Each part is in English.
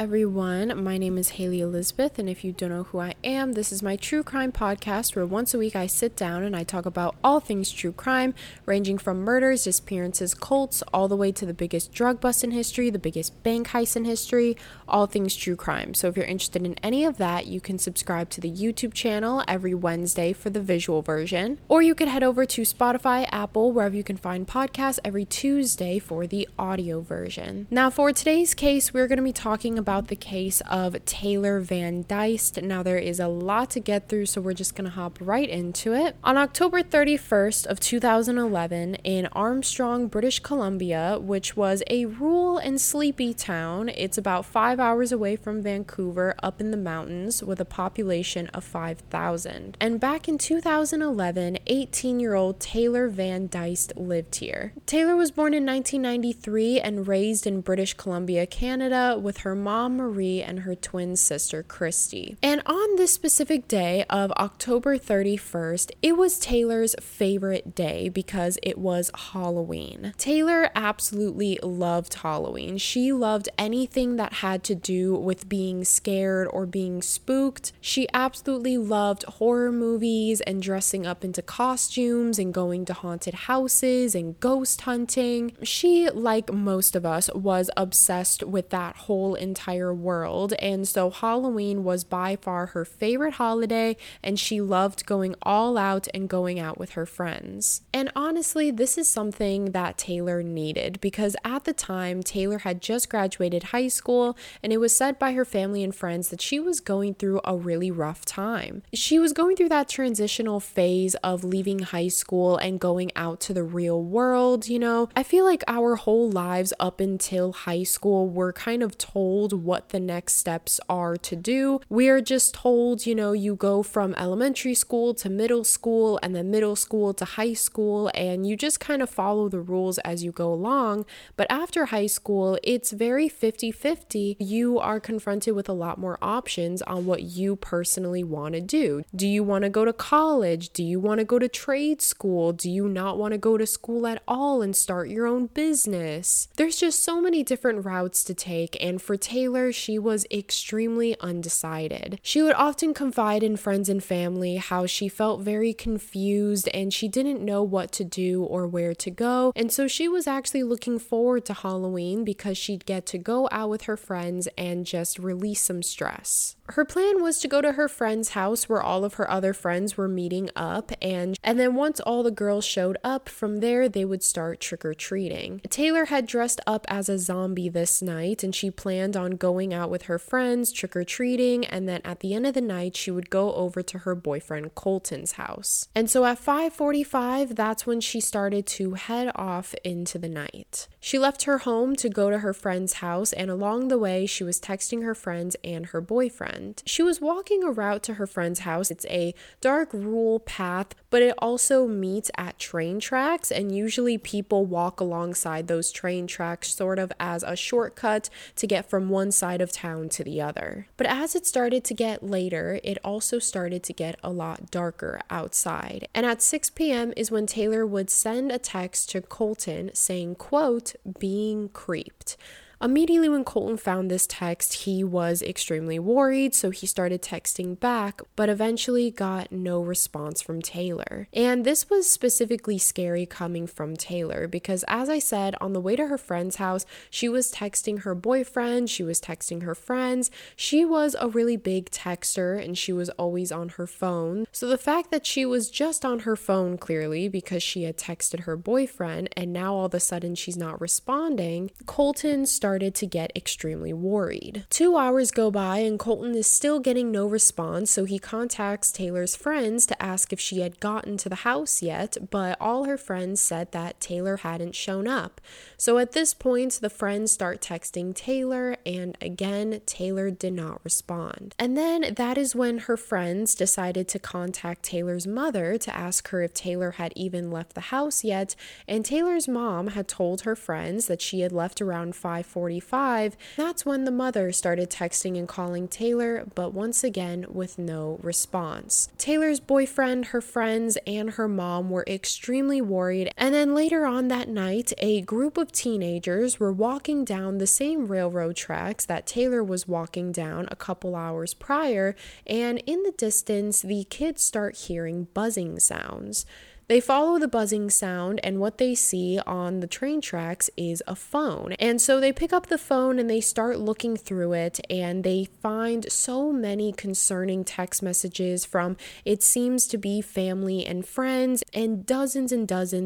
everyone. My name is Haley Elizabeth, and if you don't know who I am, this is my true crime podcast where once a week I sit down and I talk about all things true crime, ranging from murders, disappearances, cults, all the way to the biggest drug bust in history, the biggest bank heist in history, all things true crime. So if you're interested in any of that, you can subscribe to the YouTube channel every Wednesday for the visual version, or you could head over to Spotify, Apple, wherever you can find podcasts every Tuesday for the audio version. Now for today's case, we're going to be talking about the case of Taylor Van Diest. Now there is a lot to get through, so we're just going to hop right into it. On October 31st of 2011 in Armstrong, British Columbia, which was a rural and sleepy town, it's about 5 hours away from Vancouver up in the mountains with a population of 5,000. And back in 2011, 18-year-old Taylor Van Diest lived here. Taylor was born in 1993 and raised in British Columbia, Canada, with her mom, Marie, and her twin sister, Christy. And on this specific day of October 31st, it was Taylor's favorite day because it was Halloween. Taylor absolutely loved Halloween. She loved anything that had to do with being scared or being spooked. She absolutely loved horror movies and dressing up into costumes and going to haunted houses and ghost hunting. She, like most of us, was obsessed with that whole entire world, and so Halloween was by far her favorite holiday, and she loved going all out and going out with her friends. And honestly, this is something that Taylor needed because at the time, Taylor had just graduated high school, and it was said by her family and friends that she was going through a really rough time. She was going through that transitional phase of leaving high school and going out to the real world, you know. I feel like our whole lives up until high school, we're kind of told what the next steps are to do. We're just told, you know, you go from elementary school to middle school and then middle school to high school, and you just kind of follow the rules as you go along. But after high school, it's very 50-50. You are confronted with a lot more options on what you personally want to do. Do you want to go to college? Do you want to go to trade school? Do you not want to go to school at all and start your own business? There's just so many different routes to take, and for Taylor, she was extremely undecided. She would often confide in friends and family how she felt very confused and she didn't know what to do or where to go, and so she was actually looking forward to Halloween because she'd get to go out with her friends and just release some stress. Her plan was to go to her friend's house where all of her other friends were meeting up, and then once all the girls showed up, from there they would start trick-or-treating. Taylor had dressed up as a zombie this night, and she planned on going out with her friends, trick-or-treating, and then at the end of the night she would go over to her boyfriend Colton's house. And so at 5:45, that's when she started to head off into the night. She left her home to go to her friend's house, and along the way she was texting her friends and her boyfriend. She was walking a route to her friend's house. It's a dark rural path, but it also meets at train tracks, and usually people walk alongside those train tracks sort of as a shortcut to get from one side of town to the other. But as it started to get later, it also started to get a lot darker outside. And at 6 p.m. is when Taylor would send a text to Colton saying, quote, "being creeped." Immediately when Colton found this text, he was extremely worried, so he started texting back, but eventually got no response from Taylor. And this was specifically scary coming from Taylor because, as I said, on the way to her friend's house, she was texting her boyfriend, she was texting her friends, she was a really big texter, and she was always on her phone. So the fact that she was just on her phone, clearly, because she had texted her boyfriend, and now all of a sudden she's not responding, Colton started to get extremely worried. 2 hours go by and Colton is still getting no response, so he contacts Taylor's friends to ask if she had gotten to the house yet, but all her friends said that Taylor hadn't shown up. So at this point, the friends start texting Taylor, and again, Taylor did not respond. And then that is when her friends decided to contact Taylor's mother to ask her if Taylor had even left the house yet, and Taylor's mom had told her friends that she had left around 5:45. 11:45, that's when the mother started texting and calling Taylor, but once again with no response. Taylor's boyfriend, her friends, and her mom were extremely worried, and then later on that night, a group of teenagers were walking down the same railroad tracks that Taylor was walking down a couple hours prior, and in the distance, the kids start hearing buzzing sounds. They follow the buzzing sound, and what they see on the train tracks is a phone. And so they pick up the phone and they start looking through it, and they find so many concerning text messages from, it seems to be, family and friends, and dozens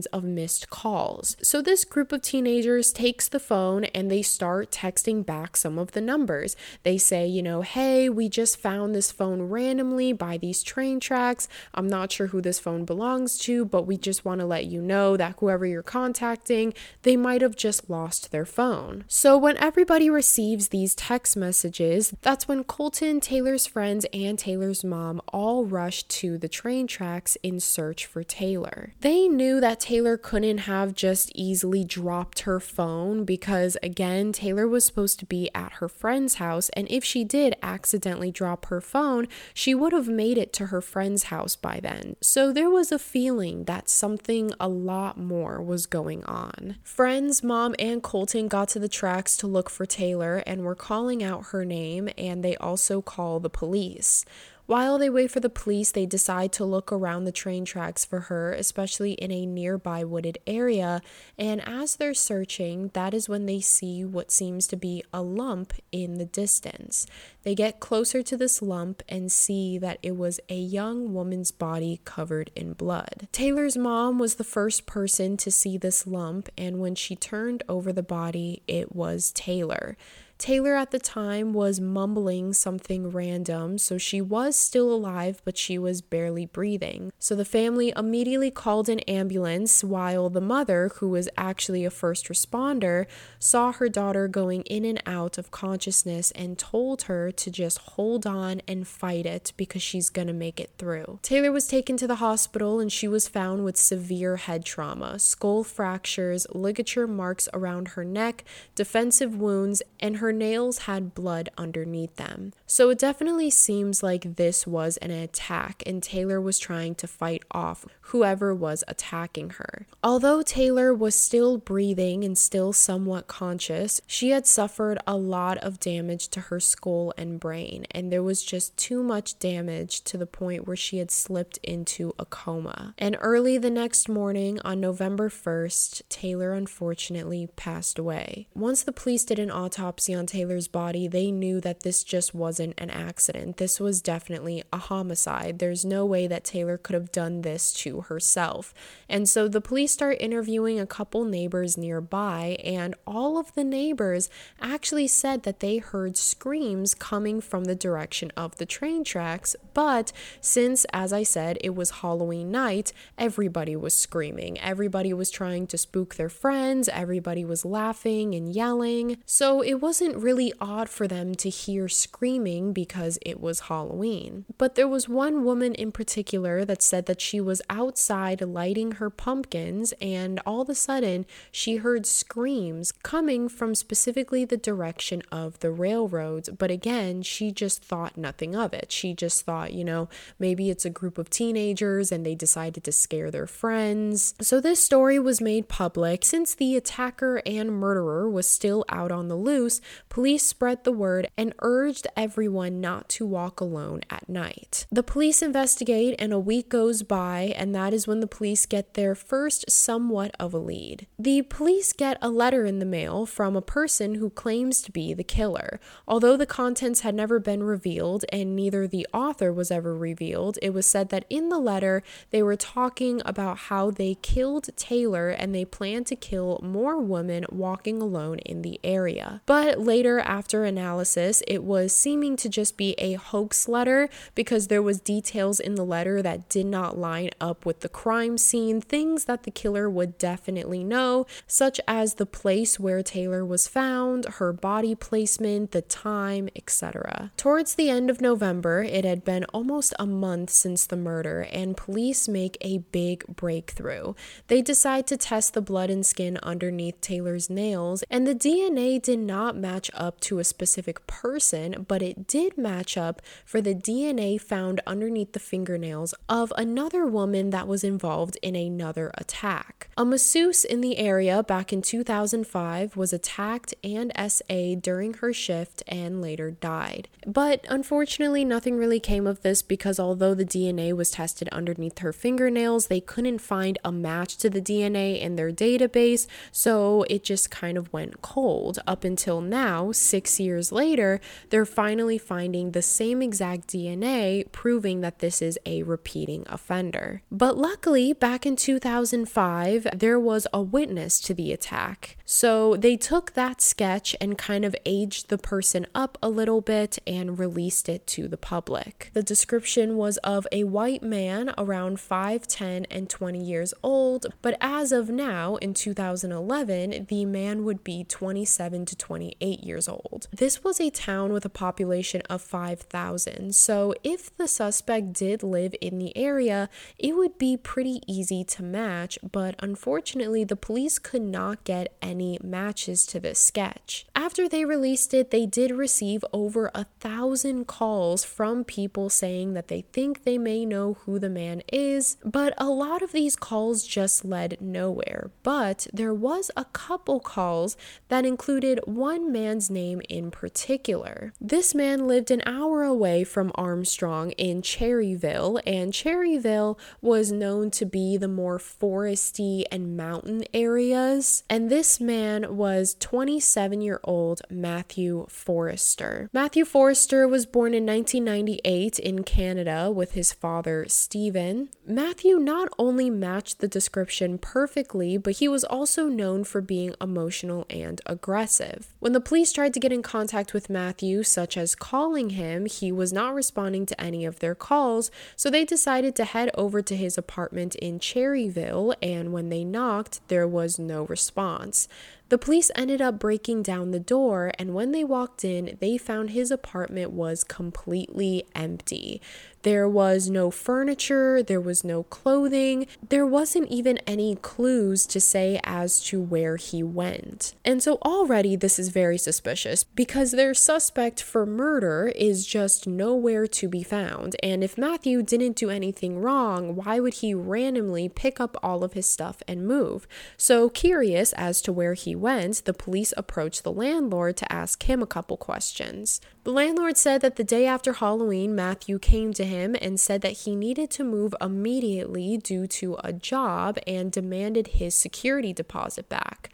of missed calls. So this group of teenagers takes the phone and they start texting back some of the numbers. They say, you know, hey, we just found this phone randomly by these train tracks. I'm not sure who this phone belongs to, but we just want to let you know that whoever you're contacting, they might have just lost their phone. So when everybody receives these text messages, that's when Colton, Taylor's friends, and Taylor's mom all rush to the train tracks in search for Taylor. They knew that Taylor couldn't have just easily dropped her phone because, again, Taylor was supposed to be at her friend's house, and if she did accidentally drop her phone, she would have made it to her friend's house by then. So there was a feeling that something a lot more was going on. Friends, mom, and Colton got to the tracks to look for Taylor and were calling out her name, and they also call the police. While they wait for the police, they decide to look around the train tracks for her, especially in a nearby wooded area, and as they're searching, that is when they see what seems to be a lump in the distance. They get closer to this lump and see that it was a young woman's body covered in blood. Taylor's mom was the first person to see this lump, and when she turned over the body, it was Taylor. Taylor at the time was mumbling something random, so she was still alive, but she was barely breathing. So the family immediately called an ambulance, while the mother, who was actually a first responder, saw her daughter going in and out of consciousness and told her to just hold on and fight it because she's gonna make it through. Taylor was taken to the hospital and she was found with severe head trauma, skull fractures, ligature marks around her neck, defensive wounds, and her nails had blood underneath them. So it definitely seems like this was an attack, and Taylor was trying to fight off whoever was attacking her. Although Taylor was still breathing and still somewhat conscious, she had suffered a lot of damage to her skull and brain, and there was just too much damage to the point where she had slipped into a coma. And early the next morning, on November 1st, Taylor unfortunately passed away. Once the police did an autopsy on Taylor's body, they knew that this just wasn't an accident. This was definitely a homicide. There's no way that Taylor could have done this to herself. And so the police start interviewing a couple neighbors nearby, and all of the neighbors actually said that they heard screams coming from the direction of the train tracks, but since, as I said, it was Halloween night, everybody was screaming. Everybody was trying to spook their friends. Everybody was laughing and yelling. So it wasn't really odd for them to hear screaming because it was Halloween. But there was one woman in particular that said that she was outside lighting her pumpkins, and all of a sudden she heard screams coming from specifically the direction of the railroads. But again, she just thought nothing of it. She just thought, you know, maybe it's a group of teenagers and they decided to scare their friends. So this story was made public. Since the attacker and murderer was still out on the loose, police spread the word and urged everyone not to walk alone at night. The police investigate, and a week goes by, and that is when the police get their first somewhat of a lead. The police get a letter in the mail from a person who claims to be the killer. Although the contents had never been revealed and neither the author was ever revealed, it was said that in the letter they were talking about how they killed Taylor and they planned to kill more women walking alone in the area. But later, after analysis, it was seeming to just be a hoax letter because there was details in the letter that did not line up with the crime scene, things that the killer would definitely know, such as the place where Taylor was found, her body placement, the time, etc. Towards the end of November, it had been almost a month since the murder, and police make a big breakthrough. They decide to test the blood and skin underneath Taylor's nails, and the DNA did not match up to a specific person, but it did match up for the DNA found underneath the fingernails of another woman that was involved in another attack. A masseuse in the area back in 2005 was attacked and SA during her shift and later died. But unfortunately, nothing really came of this because although the DNA was tested underneath her fingernails, they couldn't find a match to the DNA in their database, so it just kind of went cold. Up until now, 6 years later, they're finally finding the same exact DNA, proving that this is a repeating offender. But luckily, back in 2005, there was a witness to the attack. So they took that sketch and kind of aged the person up a little bit and released it to the public. The description was of a white man around 5'10" and 20 years old, but as of now, in 2011, the man would be 27 to 28 years old. This was a town with a population of 5,000, so if the suspect did live in the area, it would be pretty easy to match, but unfortunately, the police could not get any matches to this sketch. After they released it, they did receive over 1,000 calls from people saying that they think they may know who the man is, but a lot of these calls just led nowhere. But there was a couple calls that included one man's name in particular. This man lived an hour away from Armstrong in Cherryville, and Cherryville was known to be the more foresty and mountain areas, and this man was 27-year-old Matthew Forrester. Matthew Forrester was born in 1998 in Canada with his father, Stephen. Matthew not only matched the description perfectly, but he was also known for being emotional and aggressive. When the police tried to get in contact with Matthew, such as calling him, he was not responding to any of their calls, so they decided to head over to his apartment in Cherryville, and when they knocked, there was no response. The police ended up breaking down the door, and when they walked in, they found his apartment was completely empty. There was no furniture, there was no clothing, there wasn't even any clues to say as to where he went. And so already this is very suspicious because their suspect for murder is just nowhere to be found. And if Matthew didn't do anything wrong, why would he randomly pick up all of his stuff and move? So curious as to where he went, the police approached the landlord to ask him a couple questions. The landlord said that the day after Halloween, Matthew came to him and said that he needed to move immediately due to a job and demanded his security deposit back.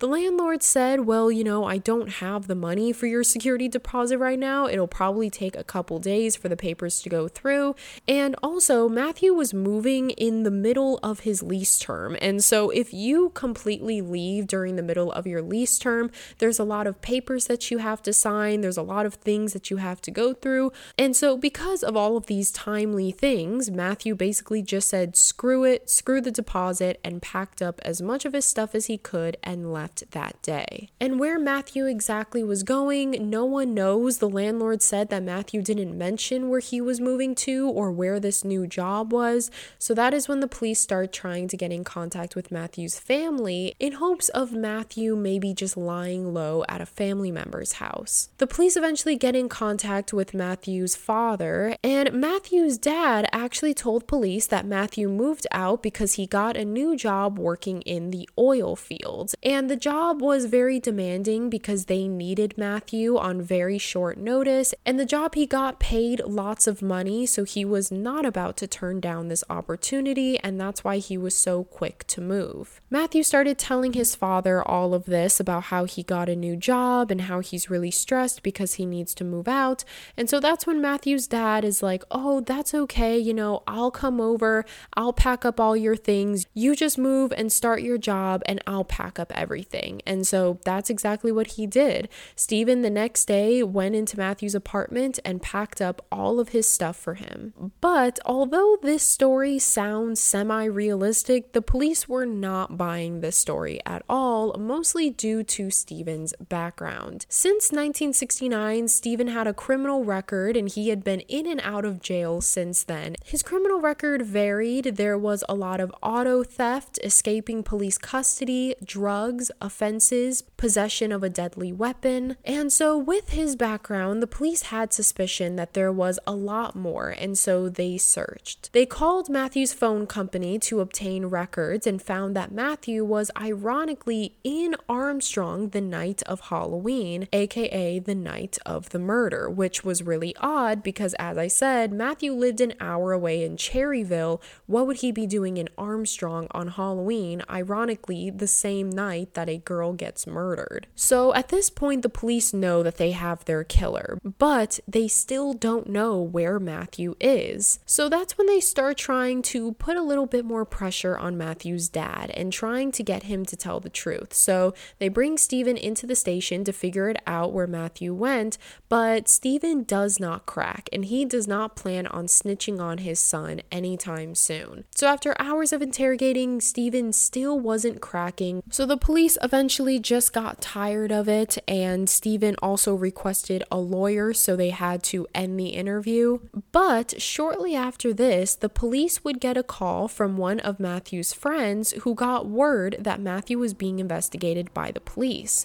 The landlord said, well, I don't have the money for your security deposit right now. It'll probably take a couple days for the papers to go through. And also, Matthew was moving in the middle of his lease term. And so if you completely leave during the middle of your lease term, there's a lot of papers that you have to sign. There's a lot of things that you have to go through. And so because of all of these timely things, Matthew basically just said, screw it, screw the deposit, and packed up as much of his stuff as he could and left that day. And where Matthew exactly was going, no one knows. The landlord said that Matthew didn't mention where he was moving to or where this new job was. So that is when the police start trying to get in contact with Matthew's family in hopes of Matthew maybe just lying low at a family member's house. The police eventually get in contact with Matthew's father, and Matthew's dad actually told police that Matthew moved out because he got a new job working in the oil fields. And the job was very demanding because they needed Matthew on very short notice, and the job he got paid lots of money, so he was not about to turn down this opportunity, and that's why he was so quick to move. Matthew started telling his father all of this about how he got a new job and how he's really stressed because he needs to move out, and so that's when Matthew's dad is like, oh, that's okay, I'll come over, I'll pack up all your things, you just move and start your job, and I'll pack up everything. everything. And so that's exactly what he did. Stephen the next day went into Matthew's apartment and packed up all of his stuff for him. But although this story sounds semi-realistic, the police were not buying this story at all, mostly due to Stephen's background. Since 1969, Stephen had a criminal record and he had been in and out of jail since then. His criminal record varied. There was a lot of auto theft, escaping police custody, drugs, offenses, possession of a deadly weapon. And so with his background, the police had suspicion that there was a lot more, and so they searched. They called Matthew's phone company to obtain records and found that Matthew was ironically in Armstrong the night of Halloween, aka the night of the murder, which was really odd because, as I said, Matthew lived an hour away in Cherryville. What would he be doing in Armstrong on Halloween, ironically the same night that a girl gets murdered? So at this point, the police know that they have their killer, but they still don't know where Matthew is. So that's when they start trying to put a little bit more pressure on Matthew's dad and trying to get him to tell the truth. So they bring Stephen into the station to figure it out where Matthew went, but Stephen does not crack and he does not plan on snitching on his son anytime soon. So after hours of interrogating, Stephen still wasn't cracking. So the police eventually just got tired of it, and Stephen also requested a lawyer, so they had to end the interview. But shortly after this, the police would get a call from one of Matthew's friends who got word that Matthew was being investigated by the police.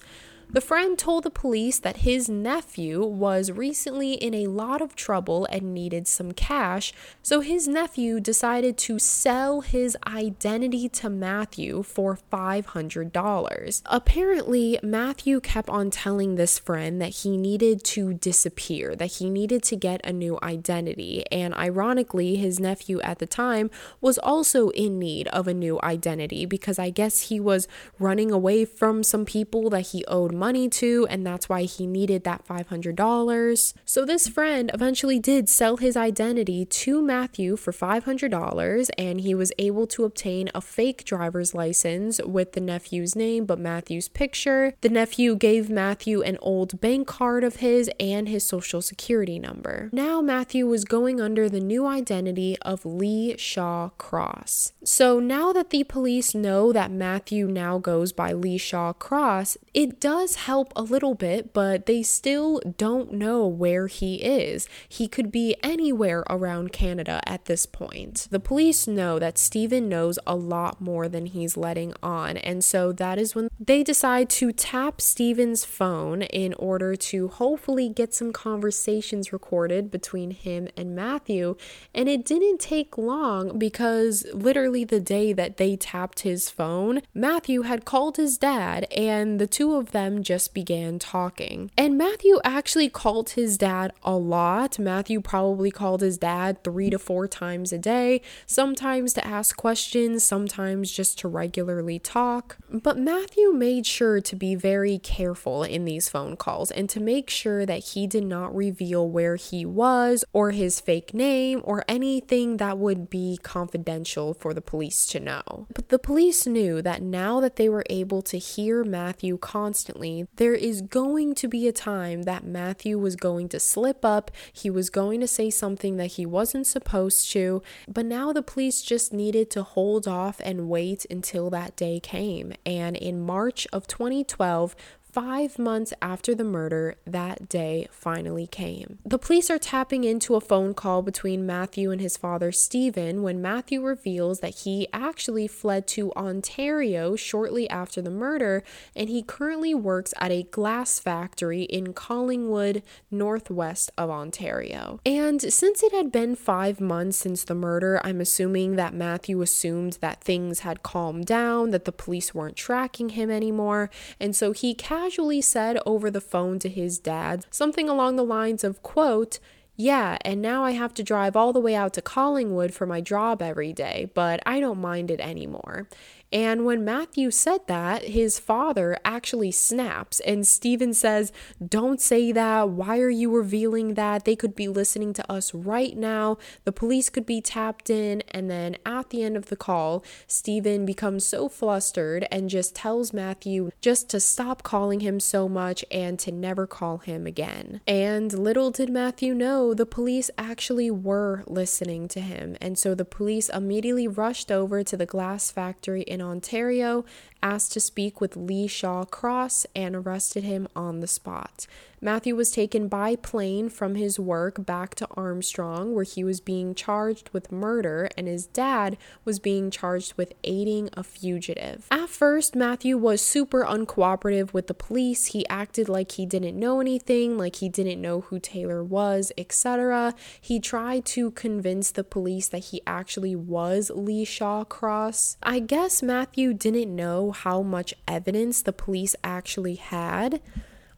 The friend told the police that his nephew was recently in a lot of trouble and needed some cash, so his nephew decided to sell his identity to Matthew for $500. Apparently, Matthew kept on telling this friend that he needed to disappear, that he needed to get a new identity, and ironically, his nephew at the time was also in need of a new identity because I guess he was running away from some people that he owed money to, and that's why he needed that $500. So this friend eventually did sell his identity to Matthew for $500, and he was able to obtain a fake driver's license with the nephew's name but Matthew's picture. The nephew gave Matthew an old bank card of his and his social security number. Now Matthew was going under the new identity of Lee Shawcross. So now that the police know that Matthew now goes by Lee Shawcross, it does help a little bit, but they still don't know where he is. He could be anywhere around Canada at this point. The police know that Stephen knows a lot more than he's letting on, and so that is when they decide to tap Stephen's phone in order to hopefully get some conversations recorded between him and Matthew. And it didn't take long because literally the day that they tapped his phone, Matthew had called his dad, and the two of them just began talking. And Matthew actually called his dad a lot. Matthew probably called his dad 3 to 4 times a day, sometimes to ask questions, sometimes just to regularly talk. But Matthew made sure to be very careful in these phone calls and to make sure that he did not reveal where he was or his fake name or anything that would be confidential for the police to know. But the police knew that now that they were able to hear Matthew constantly, there is going to be a time that Matthew was going to slip up. He was going to say something that he wasn't supposed to, but now the police just needed to hold off and wait until that day came. And in March of 2012, 5 months after the murder, that day finally came. The police are tapping into a phone call between Matthew and his father, Stephen, when Matthew reveals that he actually fled to Ontario shortly after the murder, and he currently works at a glass factory in Collingwood, northwest of Ontario. And since it had been 5 months since the murder, I'm assuming that Matthew assumed that things had calmed down, that the police weren't tracking him anymore, and so he casually said over the phone to his dad something along the lines of, quote, "Yeah, and now I have to drive all the way out to Collingwood for my job every day, but I don't mind it anymore." And when Matthew said that, his father actually snaps, and Stephen says, "Don't say that. Why are you revealing that? They could be listening to us right now. The police could be tapped in." And then at the end of the call, Stephen becomes so flustered and just tells Matthew just to stop calling him so much and to never call him again. And little did Matthew know, the police actually were listening to him. And so the police immediately rushed over to the glass factory in Ontario, asked to speak with Lee Shawcross, and arrested him on the spot. Matthew was taken by plane from his work back to Armstrong, where he was being charged with murder, and his dad was being charged with aiding a fugitive. At first, Matthew was super uncooperative with the police. He acted like he didn't know anything, like he didn't know who Taylor was, etc. He tried to convince the police that he actually was Lee Shawcross. I guess Matthew didn't know how much evidence the police actually had.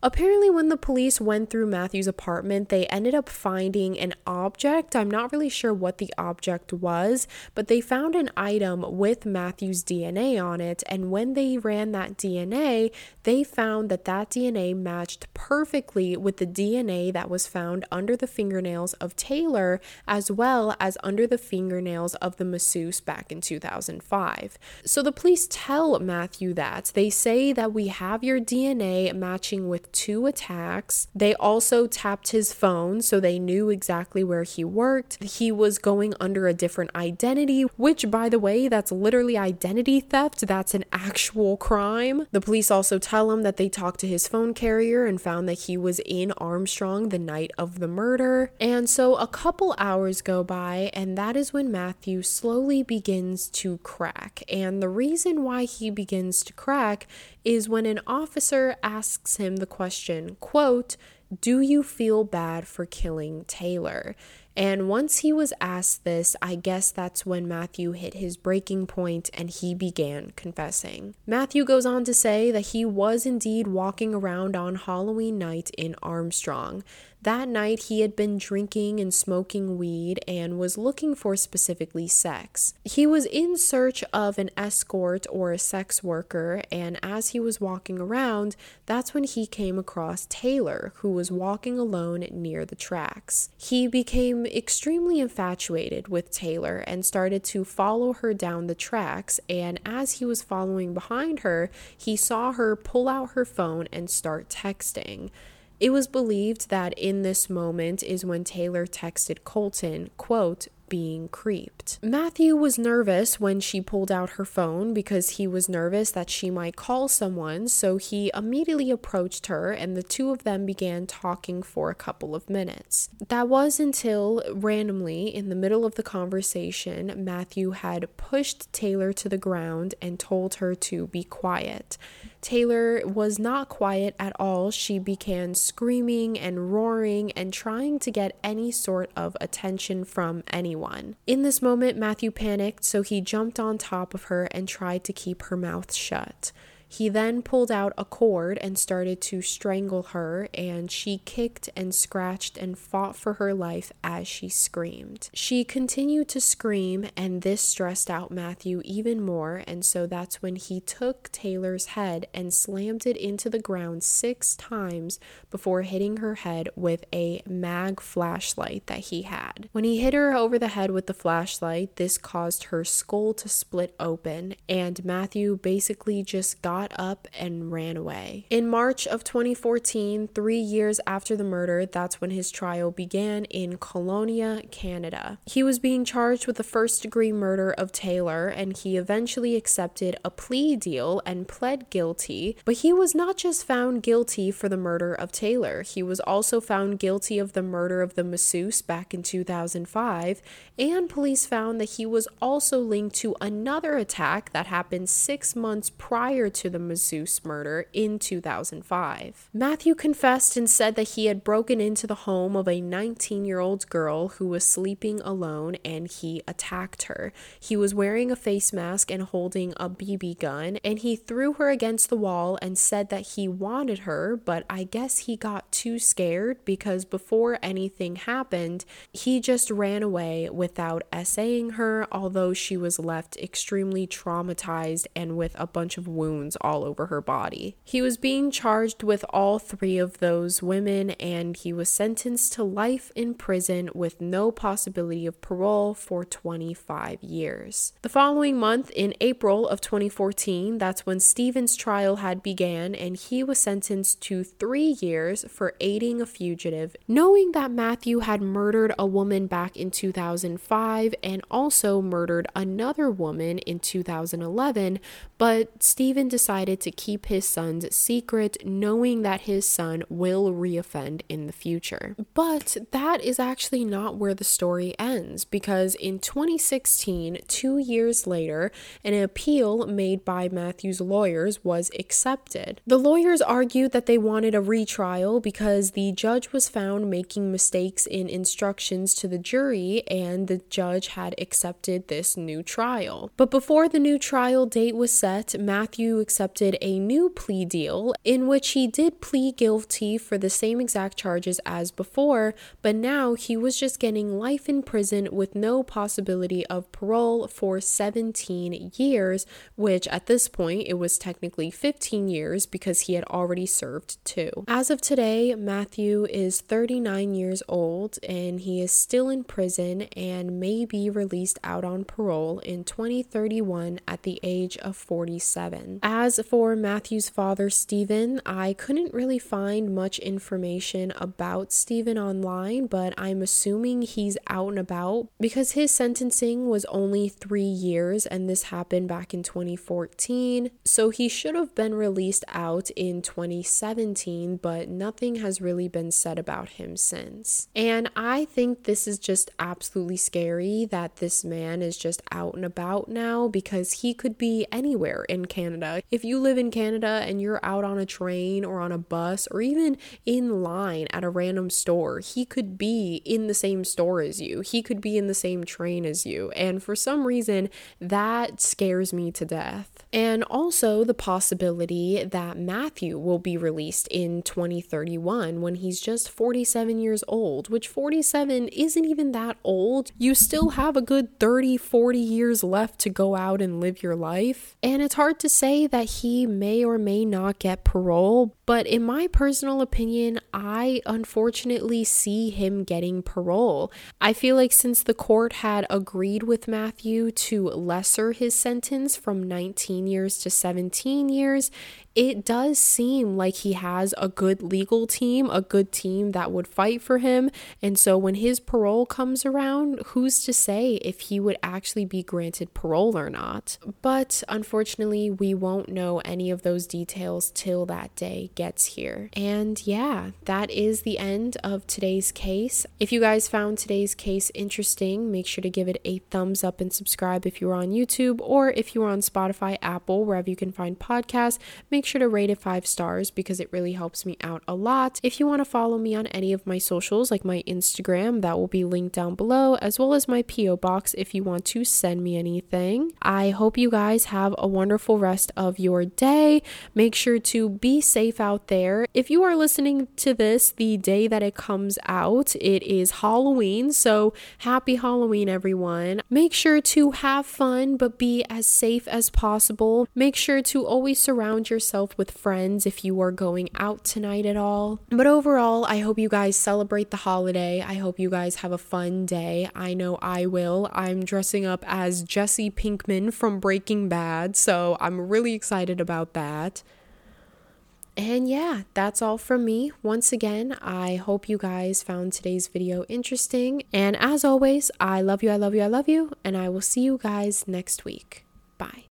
Apparently, when the police went through Matthew's apartment, they ended up finding an object. I'm not really sure what the object was, but they found an item with Matthew's DNA on it. And when they ran that DNA, they found that that DNA matched perfectly with the DNA that was found under the fingernails of Taylor, as well as under the fingernails of the masseuse back in 2005. So the police tell Matthew that. They say that we have your DNA matching with two attacks. They also tapped his phone, so they knew exactly where he worked. He was going under a different identity, which, by the way, that's literally identity theft. That's an actual crime. The police also tell him that they talked to his phone carrier and found that he was in Armstrong the night of the murder. And so a couple hours go by, and that is when Matthew slowly begins to crack. And the reason why he begins to crack is when an officer asks him the question, quote, "Do you feel bad for killing Taylor?" And once he was asked this, I guess that's when Matthew hit his breaking point and he began confessing. Matthew goes on to say that he was indeed walking around on Halloween night in Armstrong. That night, he had been drinking and smoking weed and was looking for specifically sex. He was in search of an escort or a sex worker, and as he was walking around, that's when he came across Taylor, who was walking alone near the tracks. He became extremely infatuated with Taylor and started to follow her down the tracks, and as he was following behind her, he saw her pull out her phone and start texting. It was believed that in this moment is when Taylor texted Colton, quote, "being creeped." Matthew was nervous when she pulled out her phone because he was nervous that she might call someone, so he immediately approached her and the two of them began talking for a couple of minutes. That was until, randomly, in the middle of the conversation, Matthew had pushed Taylor to the ground and told her to be quiet. Taylor was not quiet at all. She began screaming and roaring and trying to get any sort of attention from anyone. In this moment, Matthew panicked, so he jumped on top of her and tried to keep her mouth shut. He then pulled out a cord and started to strangle her, and she kicked and scratched and fought for her life as she screamed. She continued to scream, and this stressed out Matthew even more, and so that's when he took Taylor's head and slammed it into the ground 6 times before hitting her head with a mag flashlight that he had. When he hit her over the head with the flashlight, this caused her skull to split open, and Matthew basically just got up and ran away. In March of 2014, 3 years after the murder, that's when his trial began in Kelowna, Canada. He was being charged with the first-degree murder of Taylor, and he eventually accepted a plea deal and pled guilty, but he was not just found guilty for the murder of Taylor. He was also found guilty of the murder of the masseuse back in 2005, and police found that he was also linked to another attack that happened 6 months prior to the Masseuse murder in 2005. Matthew confessed and said that he had broken into the home of a 19-year-old girl who was sleeping alone and he attacked her. He was wearing a face mask and holding a BB gun, and he threw her against the wall and said that he wanted her, but I guess he got too scared because before anything happened, he just ran away without essaying her, although she was left extremely traumatized and with a bunch of wounds all over her body. He was being charged with all three of those women, and he was sentenced to life in prison with no possibility of parole for 25 years. The following month, in April of 2014, that's when Stephen's trial had began, and he was sentenced to 3 years for aiding a fugitive, knowing that Matthew had murdered a woman back in 2005 and also murdered another woman in 2011, but Stephen decided to keep his son's secret, knowing that his son will reoffend in the future. But that is actually not where the story ends, because in 2016, 2 years later, an appeal made by Matthew's lawyers was accepted. The lawyers argued that they wanted a retrial because the judge was found making mistakes in instructions to the jury, and the judge had accepted this new trial. But before the new trial date was set, Matthew accepted a new plea deal in which he did plead guilty for the same exact charges as before, but now he was just getting life in prison with no possibility of parole for 17 years, which at this point it was technically 15 years because he had already served 2. As of today, Matthew is 39 years old and he is still in prison and may be released out on parole in 2031 at the age of 47. As for Matthew's father, Stephen, I couldn't really find much information about Stephen online, but I'm assuming he's out and about because his sentencing was only 3 years and this happened back in 2014, so he should have been released out in 2017, but nothing has really been said about him since. And I think this is just absolutely scary that this man is just out and about now because he could be anywhere in Canada. If you live in Canada and you're out on a train or on a bus or even in line at a random store, he could be in the same store as you. He could be in the same train as you. And for some reason, that scares me to death. And also the possibility that Matthew will be released in 2031 when he's just 47 years old, which 47 isn't even that old. You still have a good 30, 40 years left to go out and live your life. And it's hard to say that he may or may not get parole, but in my personal opinion, I unfortunately see him getting parole. I feel like since the court had agreed with Matthew to lesser his sentence from 19 years to 17 years, it does seem like he has a good legal team, a good team that would fight for him. And so when his parole comes around, who's to say if he would actually be granted parole or not? But unfortunately, we won't know any of those details till that day gets here. And yeah, that is the end of today's case. If you guys found today's case interesting, make sure to give it a thumbs up and subscribe if you are on YouTube, or if you are on Spotify, Apple, wherever you can find podcasts, make sure to rate it 5 stars because it really helps me out a lot. If you want to follow me on any of my socials, like my Instagram, that will be linked down below, as well as my PO box if you want to send me anything. I hope you guys have a wonderful rest of your day. Make sure to be safe out there. If you are listening to this the day that it comes out, it is Halloween, so happy Halloween, everyone. Make sure to have fun, but be as safe as possible. Make sure to always surround yourself with friends if you are going out tonight at all. But overall, I hope you guys celebrate the holiday. I hope you guys have a fun day. I know I will. I'm dressing up as Jesse Pinkman from Breaking Bad, so I'm really excited about that. And yeah, that's all from me. Once again, I hope you guys found today's video interesting. And as always, I love you, I love you, I love you, and I will see you guys next week. Bye.